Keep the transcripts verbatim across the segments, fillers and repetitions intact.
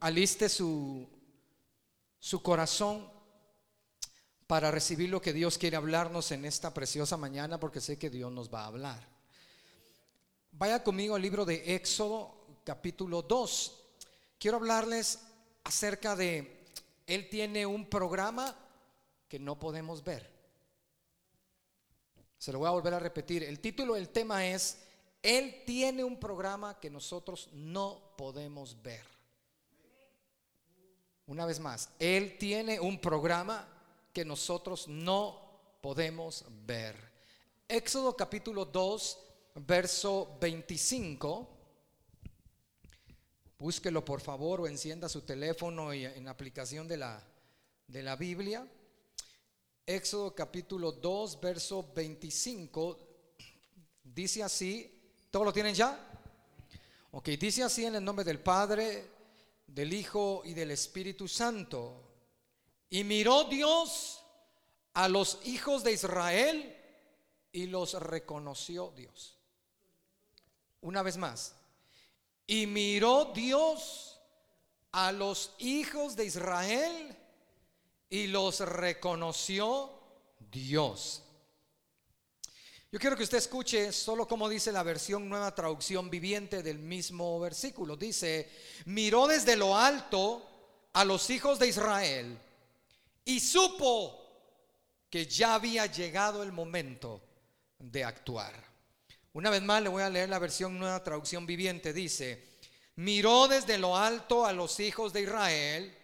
aliste su, su corazón para recibir lo que Dios quiere hablarnos en esta preciosa mañana, porque sé que Dios nos va a hablar. Vaya conmigo al libro de Éxodo capítulo dos. Quiero hablarles acerca de, Él tiene un programa que no podemos ver. Se lo voy a volver a repetir. El título del tema es: Él tiene un programa que nosotros no podemos ver. Una vez más, Él tiene un programa que nosotros no podemos ver. Éxodo capítulo dos, verso veinticinco. Búsquelo por favor, o encienda su teléfono y en aplicación de la, de la Biblia. Éxodo capítulo dos, verso veinticinco. Dice así. ¿Todos lo tienen ya? Ok, dice así: en el nombre del Padre, del Hijo y del Espíritu Santo. Y miró Dios a los hijos de Israel y los reconoció Dios. Una vez más: y miró Dios a los hijos de Israel y los reconoció Dios. Yo quiero que usted escuche solo como dice la versión Nueva Traducción Viviente del mismo versículo. Dice: miró desde lo alto a los hijos de Israel y supo que ya había llegado el momento de actuar. Una vez más le voy a leer la versión Nueva Traducción Viviente. Dice: miró desde lo alto a los hijos de Israel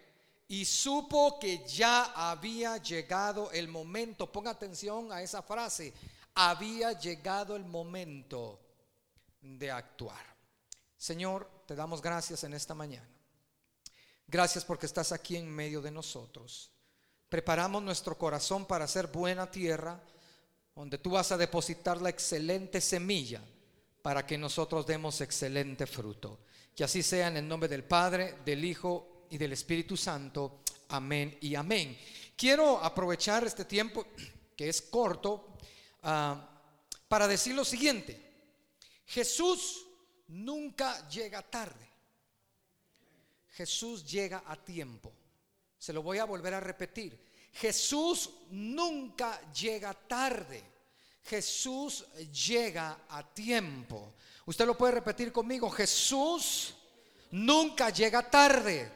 y supo que ya había llegado el momento. Ponga atención a esa frase: había llegado el momento de actuar. Señor, te damos gracias en esta mañana. Gracias porque estás aquí en medio de nosotros. Preparamos nuestro corazón para ser buena tierra, donde tú vas a depositar la excelente semilla para que nosotros demos excelente fruto. Que así sea en el nombre del Padre, del Hijo y del Espíritu Santo. Amén y amén. Quiero aprovechar este tiempo, que es corto, uh, para decir lo siguiente: Jesús nunca llega tarde. Jesús llega a tiempo. Se lo voy a volver a repetir: Jesús nunca llega tarde. Jesús llega a tiempo. Usted lo puede repetir conmigo: Jesús nunca llega tarde.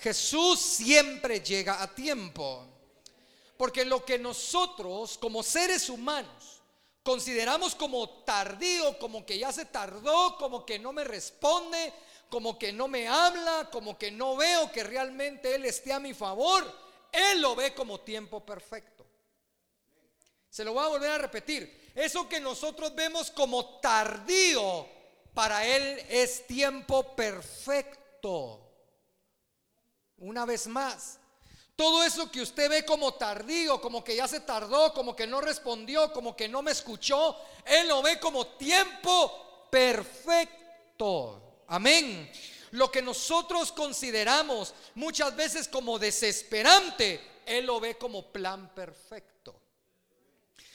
Jesús siempre llega a tiempo. Porque lo que nosotros como seres humanos consideramos como tardío, como que ya se tardó, como que no me responde, como que no me habla, como que no veo que realmente Él esté a mi favor, Él lo ve como tiempo perfecto. Se lo voy a volver a repetir: eso que nosotros vemos como tardío, para Él es tiempo perfecto. Una vez más, todo eso que usted ve como tardío, como que ya se tardó, como que no respondió, como que no me escuchó, Él lo ve como tiempo perfecto. Amén. Lo que nosotros consideramos muchas veces como desesperante, Él lo ve como plan perfecto.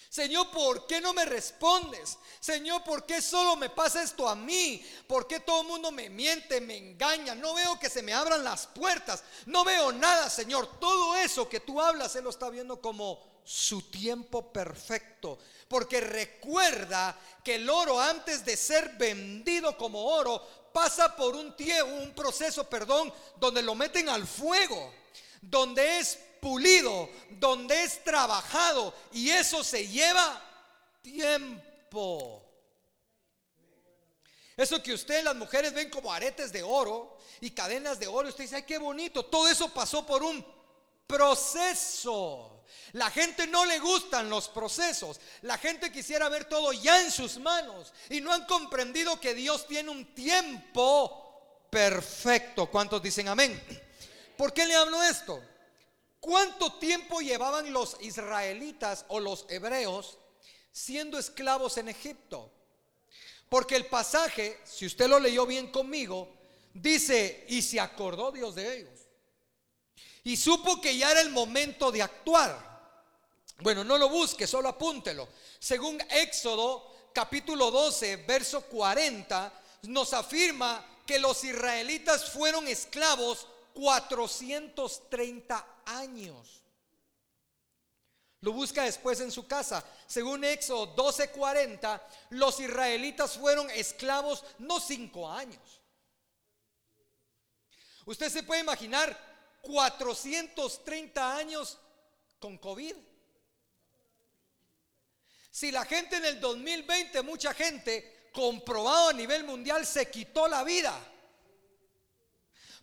Señor, ¿por qué no me respondes? Señor, ¿por qué solo me pasa esto a mí? ¿Por qué todo el mundo me miente, me engaña? No veo que se me abran las puertas. No veo nada, Señor. Todo eso que tú hablas, Él lo está viendo como su tiempo perfecto, porque recuerda que el oro, antes de ser vendido como oro, pasa por un tiempo, un proceso, perdón, donde lo meten al fuego, donde es pulido, donde es trabajado, y eso se lleva tiempo. Eso que ustedes, las mujeres, ven como aretes de oro y cadenas de oro, usted dice: ay, qué bonito. Todo eso pasó por un proceso. La gente no le gustan los procesos. La gente quisiera ver todo ya en sus manos, y no han comprendido que Dios tiene un tiempo perfecto. ¿Cuántos dicen amén? ¿Por qué le hablo de esto? ¿Cuánto tiempo llevaban los israelitas o los hebreos siendo esclavos en Egipto? Porque el pasaje, si usted lo leyó bien conmigo, dice: y se acordó Dios de ellos y supo que ya era el momento de actuar. Bueno, no lo busque, solo apúntelo. Según Éxodo capítulo doce, verso cuarenta, nos afirma que los israelitas fueron esclavos cuatrocientos treinta años. Lo busca después en su casa. Según Éxodo doce cuarenta, los israelitas fueron esclavos no cinco años. Usted se puede imaginar cuatrocientos treinta años con COVID. Si la gente en el dos mil veinte, mucha gente, comprobado a nivel mundial, se quitó la vida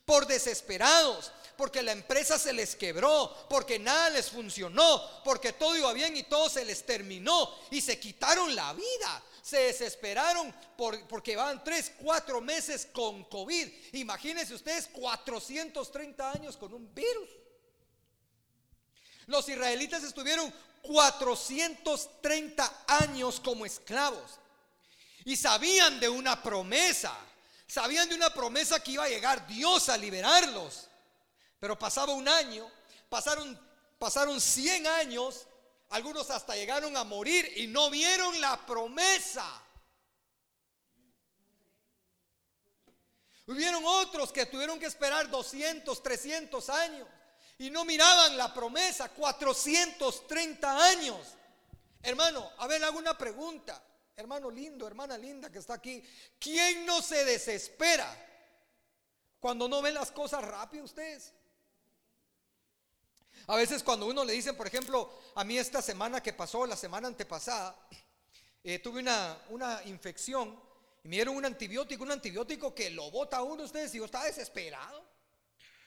por desesperados, porque la empresa se les quebró, porque nada les funcionó, porque todo iba bien y todo se les terminó y se quitaron la vida. Se desesperaron por, porque van tres, cuatro meses con COVID. Imagínense ustedes cuatrocientos treinta años con un virus. Los israelitas estuvieron cuatrocientos treinta años como esclavos y sabían de una promesa. Sabían de una promesa que iba a llegar Dios a liberarlos. Pero pasaba un año, pasaron, pasaron cien años, algunos hasta llegaron a morir y no vieron la promesa. Hubieron otros que tuvieron que esperar doscientos, trescientos años y no miraban la promesa. Cuatrocientos treinta años. Hermano, a ver, hago una pregunta. Hermano lindo, hermana linda que está aquí, ¿quién no se desespera cuando no ve las cosas rápido ustedes? A veces cuando uno le dicen, por ejemplo, a mí esta semana que pasó, la semana antepasada, eh, tuve una, una infección y me dieron un antibiótico, un antibiótico que lo bota a uno ustedes, y yo estaba desesperado.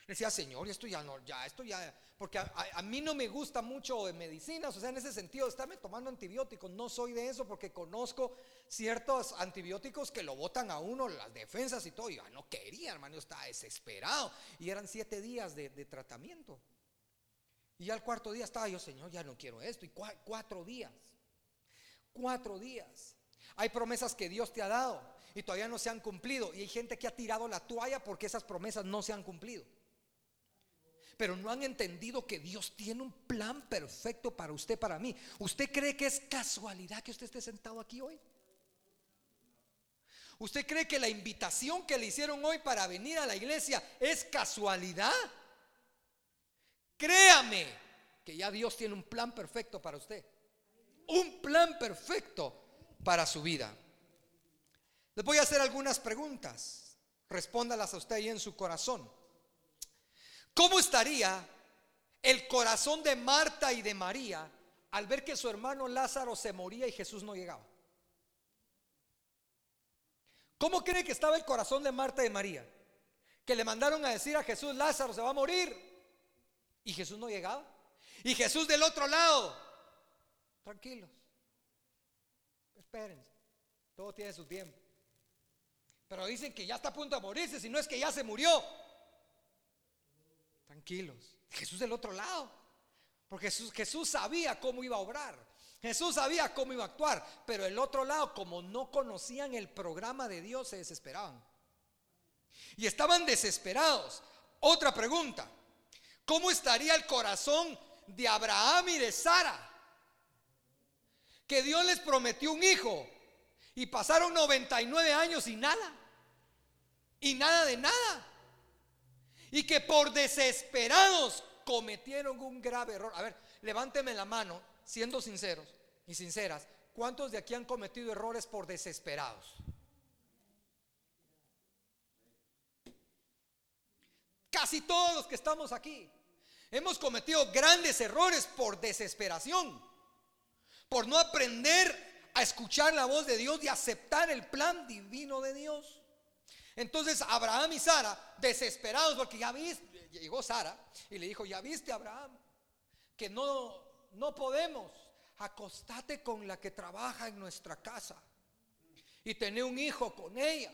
Le decía, Señor, esto ya no, ya, esto ya, porque a, a, a mí no me gusta mucho de medicinas, o sea, en ese sentido, estarme tomando antibióticos, no soy de eso, porque conozco ciertos antibióticos que lo botan a uno, las defensas y todo. Y yo no quería, hermano, yo estaba desesperado. Y eran siete días de, de tratamiento. Y ya al cuarto día estaba yo, Señor, ya no quiero esto. Y cua, cuatro días, cuatro días. Hay promesas que Dios te ha dado y todavía no se han cumplido. Y hay gente que ha tirado la toalla porque esas promesas no se han cumplido. Pero no han entendido que Dios tiene un plan perfecto para usted, para mí. ¿Usted cree que es casualidad que usted esté sentado aquí hoy? ¿Usted cree que la invitación que le hicieron hoy para venir a la iglesia es casualidad? Créame que ya Dios tiene un plan perfecto para usted. Un plan perfecto para su vida. Les voy a hacer algunas preguntas. Respóndalas a usted ahí en su corazón. ¿Cómo estaría el corazón de Marta y de María al ver que su hermano Lázaro se moría y Jesús no llegaba? ¿Cómo cree que estaba el corazón de Marta y de María? Que le mandaron a decir a Jesús, Lázaro se va a morir, y Jesús no llegaba. Y Jesús del otro lado, tranquilos, espérense, todo tiene su tiempo. Pero dicen que ya está a punto de morirse, si no es que ya se murió. Tranquilos. Jesús del otro lado, porque Jesús, Jesús sabía cómo iba a obrar, Jesús sabía cómo iba a actuar, pero el otro lado, como no conocían el programa de Dios, se desesperaban y estaban desesperados. Otra pregunta: ¿cómo estaría el corazón de Abraham y de Sara? Que Dios les prometió un hijo y pasaron noventa y nueve años y nada, y nada de nada. Y que por desesperados cometieron un grave error. A ver, levánteme la mano, siendo sinceros y sinceras, ¿cuántos de aquí han cometido errores por desesperados? Casi todos los que estamos aquí hemos cometido grandes errores por desesperación, por no aprender a escuchar la voz de Dios y aceptar el plan divino de Dios. Entonces Abraham y Sara, desesperados, porque ya viste, llegó Sara y le dijo, ya viste, Abraham, que no, no podemos, acostate con la que trabaja en nuestra casa y tener un hijo con ella,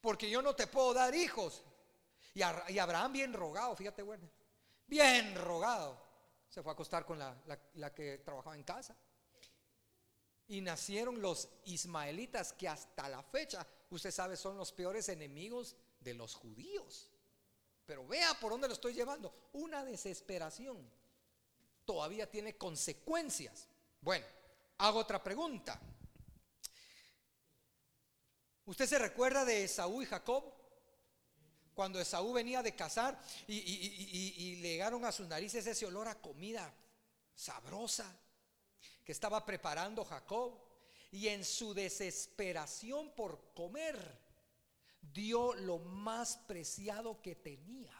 porque yo no te puedo dar hijos. Y, a, y Abraham bien rogado, fíjate, bueno, bien rogado, se fue a acostar con la, la, la que trabajaba en casa. Y nacieron los ismaelitas, que hasta la fecha, usted sabe, son los peores enemigos de los judíos. Pero vea por dónde lo estoy llevando. Una desesperación todavía tiene consecuencias. Bueno, hago otra pregunta. ¿Usted se recuerda de Esaú y Jacob? Cuando Esaú venía de cazar y, y, y, y, y le llegaron a sus narices ese olor a comida sabrosa que estaba preparando Jacob, y en su desesperación por comer dio lo más preciado que tenía,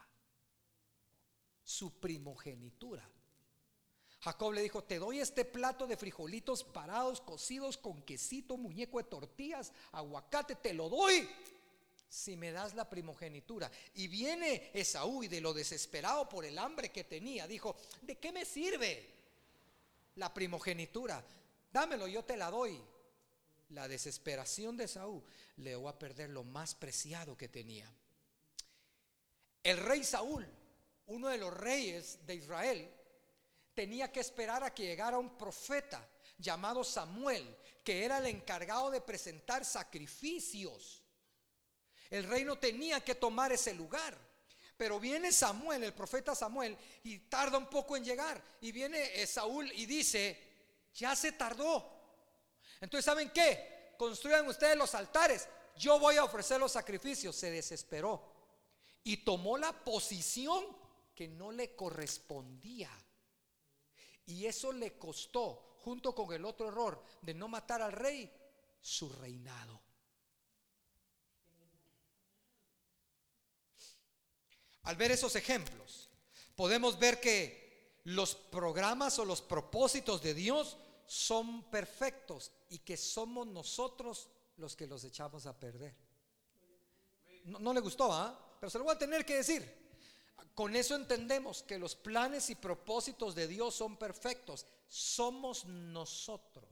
su primogenitura. Jacob le dijo: te doy este plato de frijolitos parados, cocidos con quesito, muñeco de tortillas, aguacate, te lo doy si me das la primogenitura. Y viene Esaú y, de lo desesperado por el hambre que tenía, dijo: ¿de qué me sirve la primogenitura? Dámelo, yo te la doy. La desesperación de Esaú le llevó a perder lo más preciado que tenía. El rey Saúl, uno de los reyes de Israel, tenía que esperar a que llegara un profeta llamado Samuel, que era el encargado de presentar sacrificios. El rey no tenía que tomar ese lugar, pero viene Samuel, el profeta Samuel, y tarda un poco en llegar. Y viene Saúl y dice: ya se tardó. Entonces, ¿saben qué? Construyan ustedes los altares, yo voy a ofrecer los sacrificios. Se desesperó y tomó la posición que no le correspondía, y eso le costó, junto con el otro error de no matar al rey, su reinado. Al ver esos ejemplos, podemos ver que los programas o los propósitos de Dios son perfectos, y que somos nosotros los que los echamos a perder. No, no le gustó, ¿ah? ¿eh? Pero se lo voy a tener que decir. Con eso entendemos que los planes y propósitos de Dios son perfectos. Somos nosotros.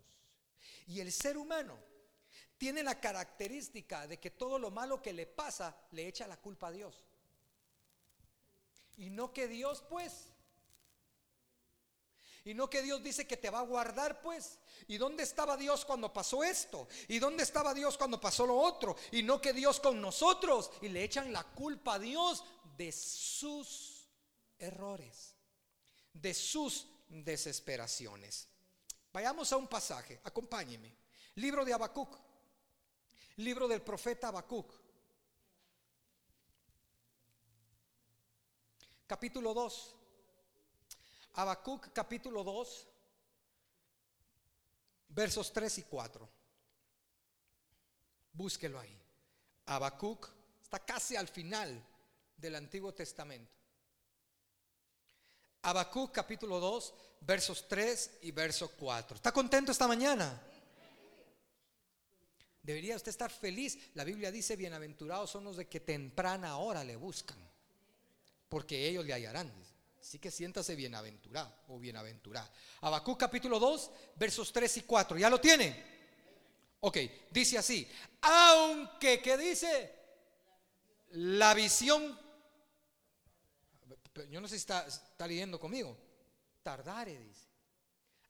Y el ser humano tiene la característica de que todo lo malo que le pasa le echa la culpa a Dios. Y no que Dios pues Y no que Dios dice que te va a guardar pues. ¿Y dónde estaba Dios cuando pasó esto? ¿Y dónde estaba Dios cuando pasó lo otro? Y no que Dios con nosotros. Y le echan la culpa a Dios de sus errores, de sus desesperaciones. Vayamos a un pasaje, acompáñenme. Libro de Habacuc, libro del profeta Habacuc, capítulo dos. Habacuc capítulo dos, versos tres y cuatro. Búsquelo ahí. Habacuc está casi al final del Antiguo Testamento. Habacuc capítulo dos, versos tres y verso cuatro. ¿Está contento esta mañana? Debería usted estar feliz. La Biblia dice: bienaventurados son los de que temprana hora le buscan, porque ellos le hallarán. Así que siéntase bienaventurado o bienaventurada. Habacuc capítulo dos, versos tres y cuatro. ¿Ya lo tienen? Ok, dice así: aunque, ¿qué dice? La visión, yo no sé si está, está leyendo conmigo, tardare, dice.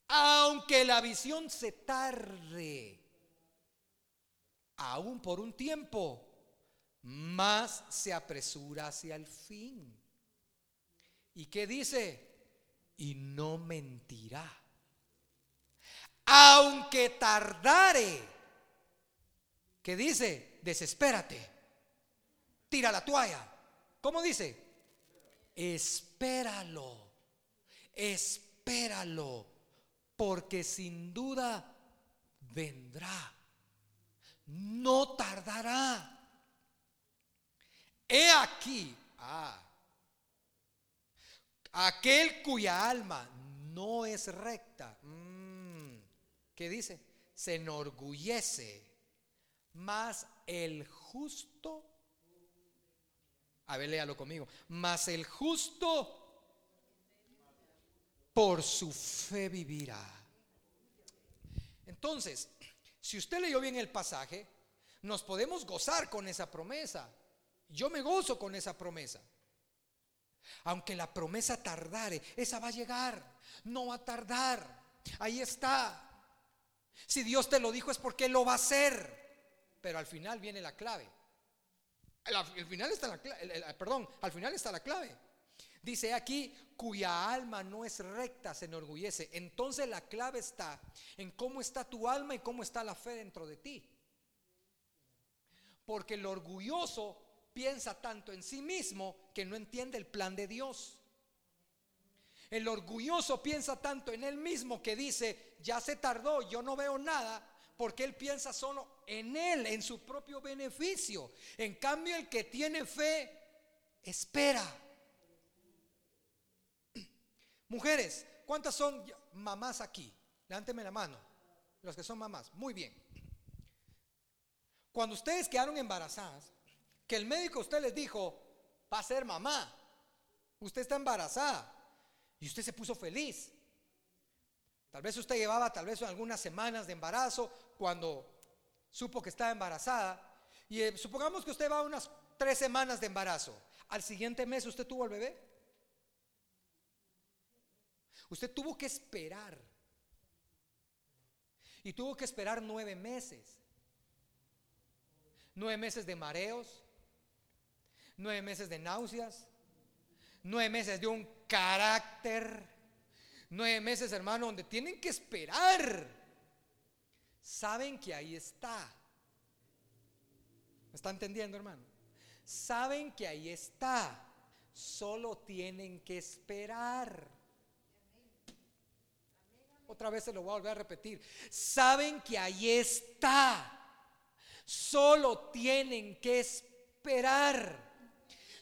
Aunque la visión se tarde, aún por un tiempo, más se apresura hacia el fin. ¿Y qué dice? Y no mentirá. Aunque tardare, ¿qué dice? Desespérate, tira la toalla. ¿Cómo dice? Espéralo, espéralo, porque sin duda vendrá, no tardará. He aquí, ah, aquel cuya alma no es recta, ¿qué dice? Se enorgullece, mas el justo, a ver, léalo conmigo, mas el justo por su fe vivirá. Entonces, si usted leyó bien el pasaje, nos podemos gozar con esa promesa. Yo me gozo con esa promesa. Aunque la promesa tardare, esa va a llegar, no va a tardar. Ahí está. Si Dios te lo dijo es porque lo va a hacer. Pero al final viene la clave. Al, al final está la clave, el, el, perdón, al final está la clave. Dice aquí: cuya alma no es recta se enorgullece. Entonces la clave está en cómo está tu alma y cómo está la fe dentro de ti. Porque el orgulloso piensa tanto en sí mismo que no entiende el plan de Dios. El orgulloso piensa tanto en él mismo que dice, ya se tardó, yo no veo nada, porque él piensa solo en él, en su propio beneficio. En cambio, el que tiene fe espera. Mujeres, ¿cuántas son mamás aquí? Levánteme la mano, los que son mamás. Muy bien. Cuando ustedes quedaron embarazadas, que el médico a usted les dijo, va a ser mamá, usted está embarazada, y usted se puso feliz. Tal vez usted llevaba tal vez algunas semanas de embarazo cuando supo que estaba embarazada, y eh, supongamos que usted va a unas tres semanas de embarazo. Al siguiente mes usted tuvo al bebé. Usted tuvo que esperar, y tuvo que esperar nueve meses. Nueve meses de mareos, nueve meses de náuseas, nueve meses de un carácter, nueve meses, hermano, donde tienen que esperar. Saben que ahí está. ¿Me está entendiendo, hermano? Saben que ahí está, solo tienen que esperar. Otra vez se lo voy a volver a repetir. Saben que ahí está, solo tienen que esperar.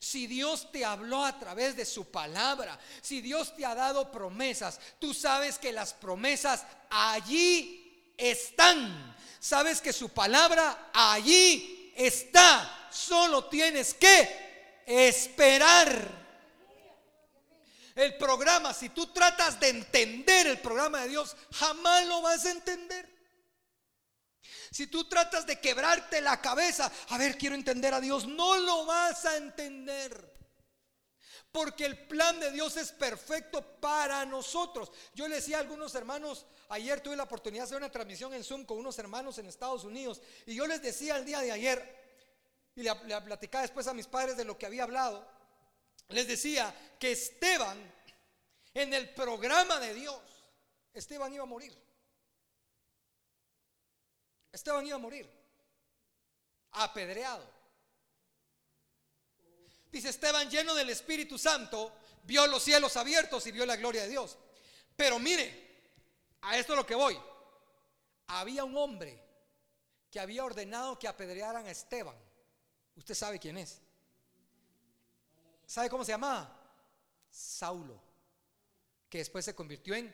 Si Dios te habló a través de su palabra, si Dios te ha dado promesas, tú sabes que las promesas allí están. Sabes que su palabra allí está. Solo tienes que esperar. El programa, si tú tratas de entender el programa de Dios, jamás lo vas a entender. Si tú tratas de quebrarte la cabeza, a ver, quiero entender a Dios, no lo vas a entender. Porque el plan de Dios es perfecto para nosotros. Yo le decía a algunos hermanos, ayer tuve la oportunidad de hacer una transmisión en Zoom con unos hermanos en Estados Unidos, y yo les decía el día de ayer, y le, le platicaba después a mis padres de lo que había hablado, les decía que Esteban, en el programa de Dios, Esteban iba a morir. Esteban iba a morir apedreado. Dice, Esteban, lleno del Espíritu Santo, vio los cielos abiertos y vio la gloria de Dios. Pero mire, a esto es lo que voy. Había un hombre que había ordenado que apedrearan a Esteban. Usted sabe quién es. ¿Sabe cómo se llamaba? Saulo, que después se convirtió en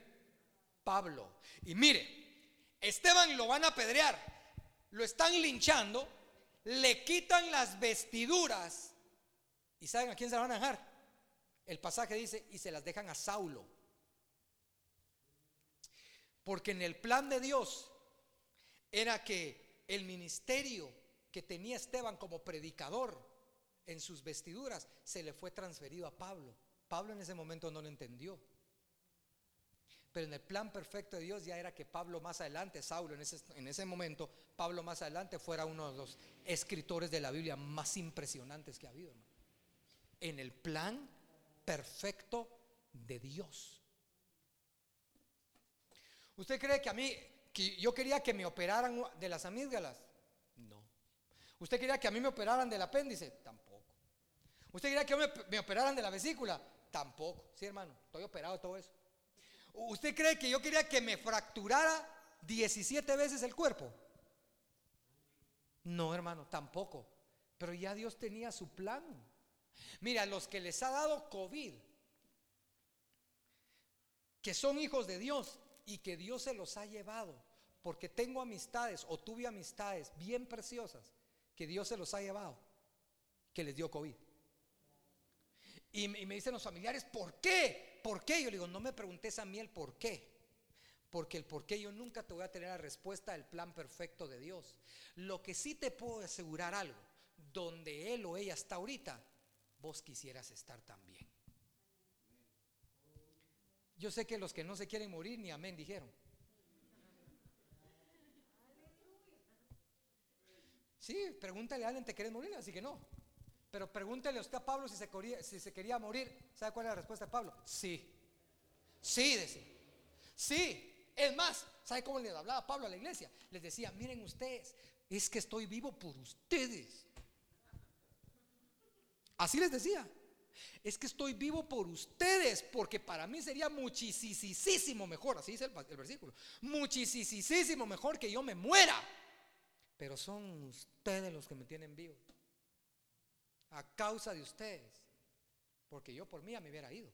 Pablo. Y mire, Esteban lo van a apedrear, lo están linchando, le quitan las vestiduras. ¿Y saben a quién se la van a dejar? El pasaje dice, y se las dejan a Saulo. Porque en el plan de Dios era que el ministerio que tenía Esteban como predicador en sus vestiduras se le fue transferido a Pablo. Pablo en ese momento no lo entendió. Pero en el plan perfecto de Dios ya era que Pablo más adelante, Saulo en ese, en ese momento, Pablo más adelante fuera uno de los escritores de la Biblia más impresionantes que ha habido, hermano. En el plan perfecto de Dios. ¿Usted cree que a mí, que yo quería que me operaran de las amígdalas? No. ¿Usted quería que a mí me operaran del apéndice? Tampoco. ¿Usted quería que me, me operaran de la vesícula? Tampoco. Sí, hermano, estoy operado de todo eso. ¿Usted cree que yo quería que me fracturara diecisiete veces el cuerpo? No, hermano, tampoco. Pero ya Dios tenía su plan. Mira, a los que les ha dado COVID, que son hijos de Dios y que Dios se los ha llevado, porque tengo amistades o tuve amistades bien preciosas que Dios se los ha llevado, que les dio COVID. Y, y me dicen los familiares, ¿por qué? ¿Por qué? Yo le digo, no me preguntes a mí el por qué, porque el por qué yo nunca te voy a tener la respuesta del plan perfecto de Dios. Lo que sí te puedo asegurar algo, donde él o ella está ahorita, vos quisieras estar también. Yo sé que los que no se quieren morir ni amén dijeron. Sí, pregúntale a alguien, ¿te quieres morir? Así que no. Pero pregúntele usted a Pablo si se, quería, si se quería morir. ¿Sabe cuál es la respuesta de Pablo? Sí. Sí, decía. Sí. Es más, ¿sabe cómo le hablaba Pablo a la iglesia? Les decía, miren ustedes, es que estoy vivo por ustedes. Así les decía: es que estoy vivo por ustedes, porque para mí sería muchísimo mejor, así dice el, el versículo, muchísimo mejor que yo me muera, pero son ustedes los que me tienen vivo, a causa de ustedes, porque yo por mí ya me hubiera ido.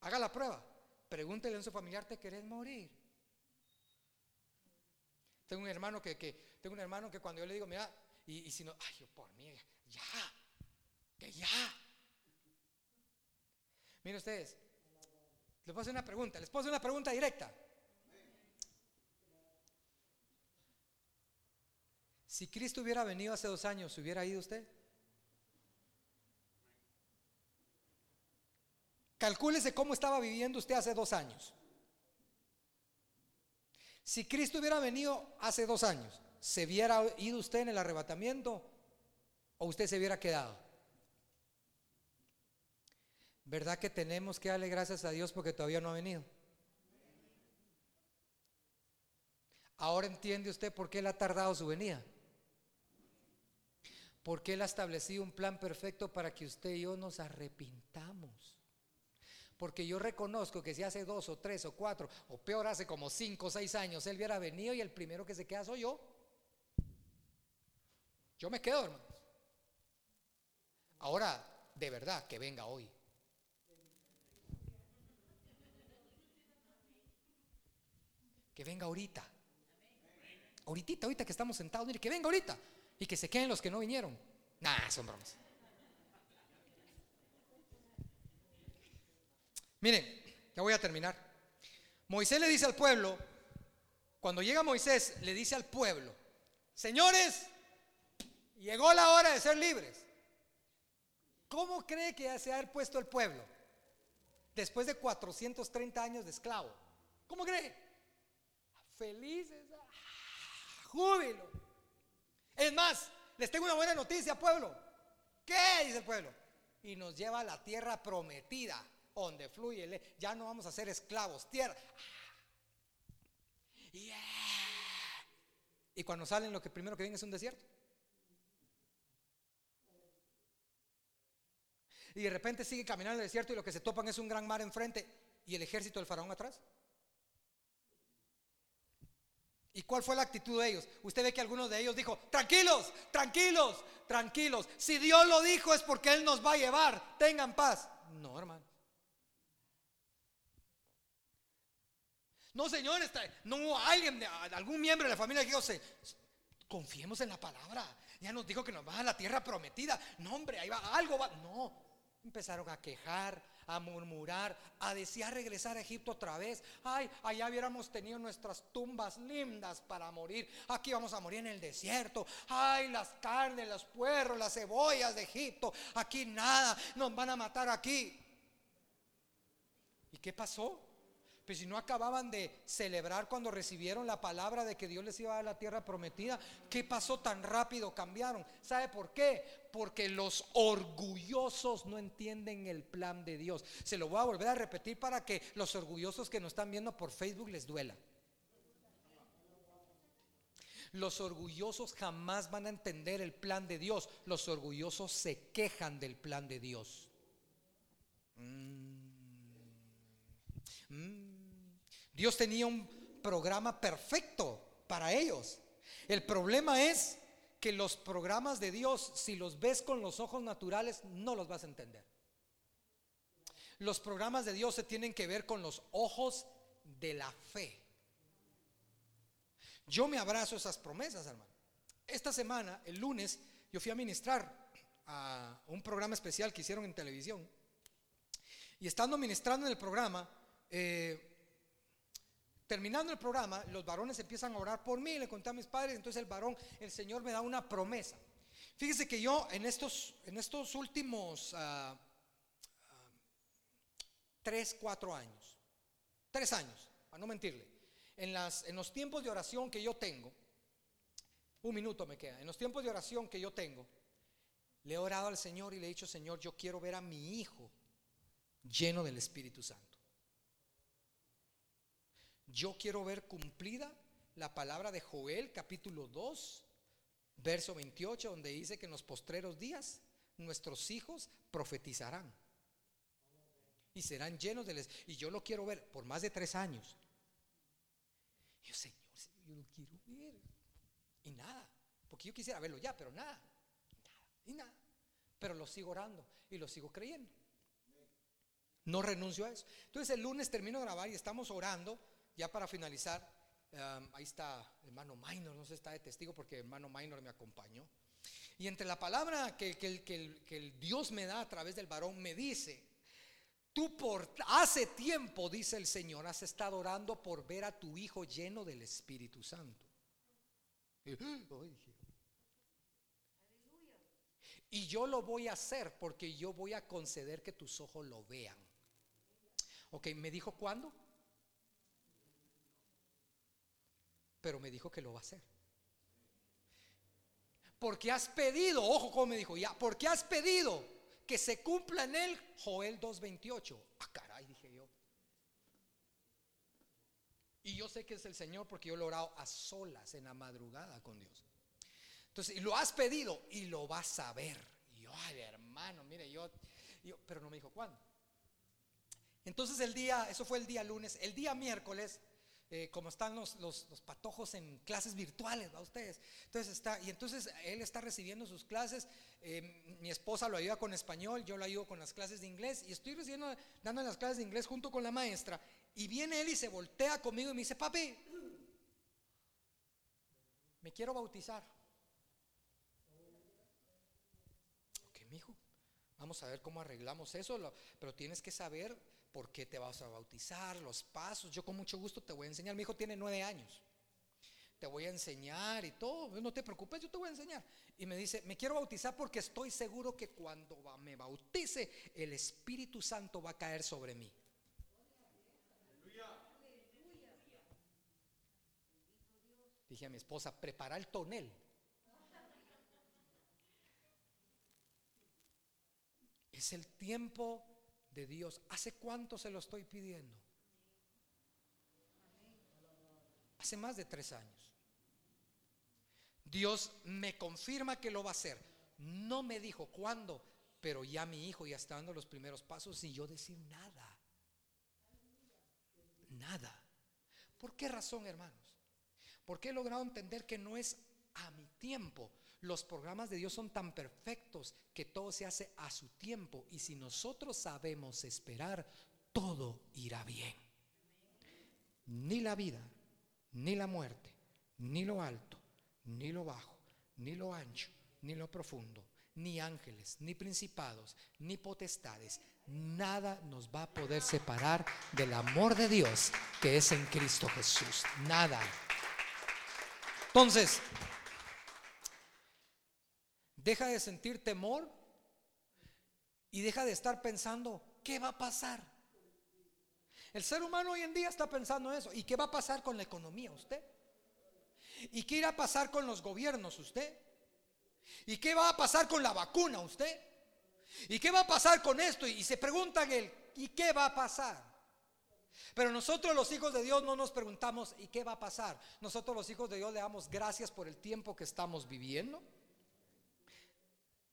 Haga la prueba, pregúntele a su familiar: ¿te querés morir? Tengo un hermano que, que tengo un hermano que cuando yo le digo: mira, y, y si no, ay, yo por mí ya, que ya. Miren ustedes, les puedo hacer una pregunta, les puedo hacer una pregunta directa. Si Cristo hubiera venido hace dos años, ¿se hubiera ido usted? Calcúlese cómo estaba viviendo usted hace dos años. Si Cristo hubiera venido hace dos años, ¿se hubiera ido usted en el arrebatamiento o usted se hubiera quedado? ¿Verdad que tenemos que darle gracias a Dios porque todavía no ha venido? Ahora entiende usted por qué Él ha tardado su venida, porque Él ha establecido un plan perfecto para que usted y yo nos arrepintamos. Porque yo reconozco que si hace dos o tres o cuatro o peor hace como cinco o seis años Él hubiera venido, y el primero que se queda soy yo. Yo me quedo, hermanos. Ahora, de verdad, que venga hoy. Que venga ahorita. Ahorita, ahorita que estamos sentados, mire, que venga ahorita. Y que se queden los que no vinieron. Nah, son bromas. Miren, ya voy a terminar. Moisés le dice al pueblo, cuando llega Moisés le dice al pueblo: señores, llegó la hora de ser libres. ¿Cómo cree que ya se ha puesto el pueblo después de cuatrocientos treinta años de esclavo? ¿Cómo cree? Felices, júbilo. Es más, les tengo una buena noticia, pueblo. ¿Qué? Dice el pueblo: y nos lleva a la tierra prometida, donde fluye, ya no vamos a ser esclavos, tierra. Yeah. Y cuando salen, lo que primero que viene es un desierto. Y de repente siguen caminando en el desierto y lo que se topan es un gran mar enfrente y el ejército del faraón atrás. ¿Y cuál fue la actitud de ellos? Usted ve que algunos de ellos dijo: tranquilos, tranquilos, tranquilos, si Dios lo dijo es porque Él nos va a llevar, tengan paz. No, hermano. No, señores, no hubo alguien, algún miembro de la familia que dijo: confiemos en la palabra, ya nos dijo que nos va a la tierra prometida. No, hombre, ahí va, algo va. No, empezaron a quejar, a murmurar, a desear regresar a Egipto otra vez. Ay, allá hubiéramos tenido nuestras tumbas lindas para morir, aquí vamos a morir en el desierto. Ay, las carnes, los puerros, las cebollas de Egipto, aquí nada, nos van a matar aquí. ¿Y qué pasó? Pues si no acababan de celebrar cuando recibieron la palabra de que Dios les iba a dar la tierra prometida, ¿qué pasó tan rápido? Cambiaron. ¿Sabe por qué? Porque los orgullosos no entienden el plan de Dios. Se lo voy a volver a repetir para que los orgullosos que nos están viendo por Facebook les duela. Los orgullosos jamás van a entender el plan de Dios. Los orgullosos se quejan del plan de Dios. Mm. Mm. Dios tenía un programa perfecto para ellos. El problema es que los programas de Dios, si los ves con los ojos naturales, no los vas a entender. Los programas de Dios se tienen que ver con los ojos de la fe. Yo me abrazo esas promesas, hermano. Esta semana, el lunes, yo fui a ministrar a un programa especial que hicieron en televisión. Y estando ministrando en el programa, eh, terminando el programa, los varones empiezan a orar por mí. Le conté a mis padres, entonces el varón, el Señor me da una promesa. Fíjese que yo en estos, en estos últimos uh, uh, tres, cuatro años, tres años, para no mentirle, en, las, en los tiempos de oración que yo tengo, un minuto me queda, en los tiempos de oración que yo tengo, le he orado al Señor y le he dicho: Señor, yo quiero ver a mi hijo lleno del Espíritu Santo. Yo quiero ver cumplida la palabra de Joel capítulo dos verso veintiocho, donde dice que en los postreros días nuestros hijos profetizarán y serán llenos de les. Y yo lo quiero ver por más de tres años. Y yo, Señor, yo lo quiero ver. Y nada, porque yo quisiera verlo ya, pero nada, nada y nada. Pero lo sigo orando y lo sigo creyendo. No renuncio a eso. Entonces el lunes termino de grabar y estamos orando ya para finalizar. Um, ahí está hermano Minor, no sé, está de testigo porque hermano Minor me acompañó. Y entre la palabra que, que, que, el, que el Dios me da a través del varón me dice: tú por hace tiempo, dice el Señor, has estado orando por ver a tu hijo lleno del Espíritu Santo. Y, y yo lo voy a hacer porque yo voy a conceder que tus ojos lo vean. Ok, me dijo cuándo, pero me dijo que lo va a hacer. Porque has pedido, ojo como me dijo ya, porque has pedido que se cumpla en él Joel dos veintiocho. Ah, caray, dije yo. Y yo sé que es el Señor porque yo lo he orado a solas en la madrugada con Dios. Entonces, y lo has pedido y lo vas a ver. Y yo, ay hermano, mire yo, yo, pero no me dijo cuándo. Entonces el día, eso fue el día lunes. El día miércoles, Eh, como están los, los, los patojos en clases virtuales, va ustedes. Entonces está, y entonces él está recibiendo sus clases. Eh, mi esposa lo ayuda con español, yo lo ayudo con las clases de inglés. Y estoy recibiendo, dando las clases de inglés junto con la maestra. Y viene él y se voltea conmigo y me dice: papi, me quiero bautizar. Ok, mijo, vamos a ver cómo arreglamos eso, pero tienes que saber por qué te vas a bautizar, los pasos. Yo con mucho gusto te voy a enseñar. Mi hijo tiene nueve años. Te voy a enseñar y todo. No te preocupes, yo te voy a enseñar. Y me dice: me quiero bautizar porque estoy seguro que cuando me bautice el Espíritu Santo va a caer sobre mí. Dije a mi esposa: prepara el tonel. Es el tiempo de Dios. ¿Hace cuánto se lo estoy pidiendo? Hace más de tres años. Dios me confirma que lo va a hacer. No me dijo cuándo, pero ya mi hijo ya está dando los primeros pasos sin yo decir nada. Nada. ¿Por qué razón, hermanos? Porque he logrado entender que no es a mi tiempo. Los programas de Dios son tan perfectos que todo se hace a su tiempo, y si nosotros sabemos esperar, todo irá bien. Ni la vida, ni la muerte, ni lo alto, ni lo bajo, ni lo ancho, ni lo profundo, ni ángeles, ni principados, ni potestades, nada nos va a poder separar del amor de Dios que es en Cristo Jesús. Nada. Entonces, deja de sentir temor y deja de estar pensando ¿qué va a pasar? El ser humano hoy en día está pensando eso. ¿Y qué va a pasar con la economía usted? ¿Y qué irá a pasar con los gobiernos usted? ¿Y qué va a pasar con la vacuna usted? ¿Y qué va a pasar con esto? Y se preguntan el ¿y qué va a pasar? Pero nosotros los hijos de Dios no nos preguntamos ¿y qué va a pasar? Nosotros los hijos de Dios le damos gracias por el tiempo que estamos viviendo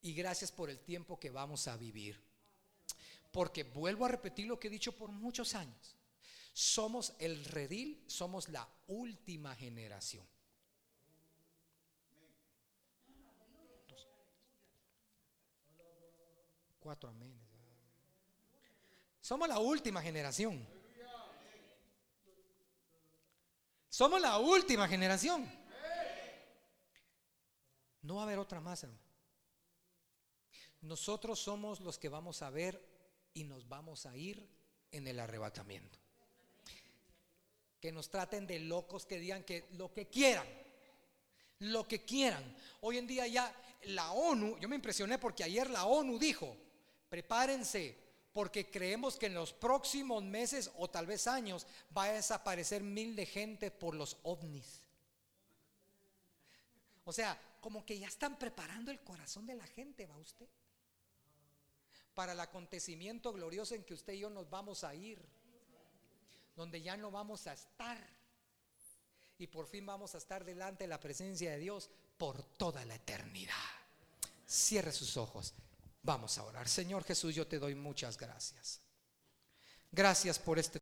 y gracias por el tiempo que vamos a vivir. Porque vuelvo a repetir lo que he dicho por muchos años: somos el redil, somos la última generación. Dos, cuatro amén. Somos la última generación. Somos la última generación. No va a haber otra más, hermano. Nosotros somos los que vamos a ver y nos vamos a ir en el arrebatamiento. Que nos traten de locos, que digan que lo que quieran, lo que quieran. Hoy en día ya la ONU, yo me impresioné porque ayer la ONU dijo: prepárense porque creemos que en los próximos meses o tal vez años va a desaparecer mil de gente por los ovnis. O sea, como que ya están preparando el corazón de la gente, va usted, para el acontecimiento glorioso en que usted y yo nos vamos a ir, donde ya no vamos a estar y por fin vamos a estar delante de la presencia de Dios por toda la eternidad. Cierre sus ojos. Vamos a orar. Señor Jesús, yo te doy muchas gracias. Gracias por este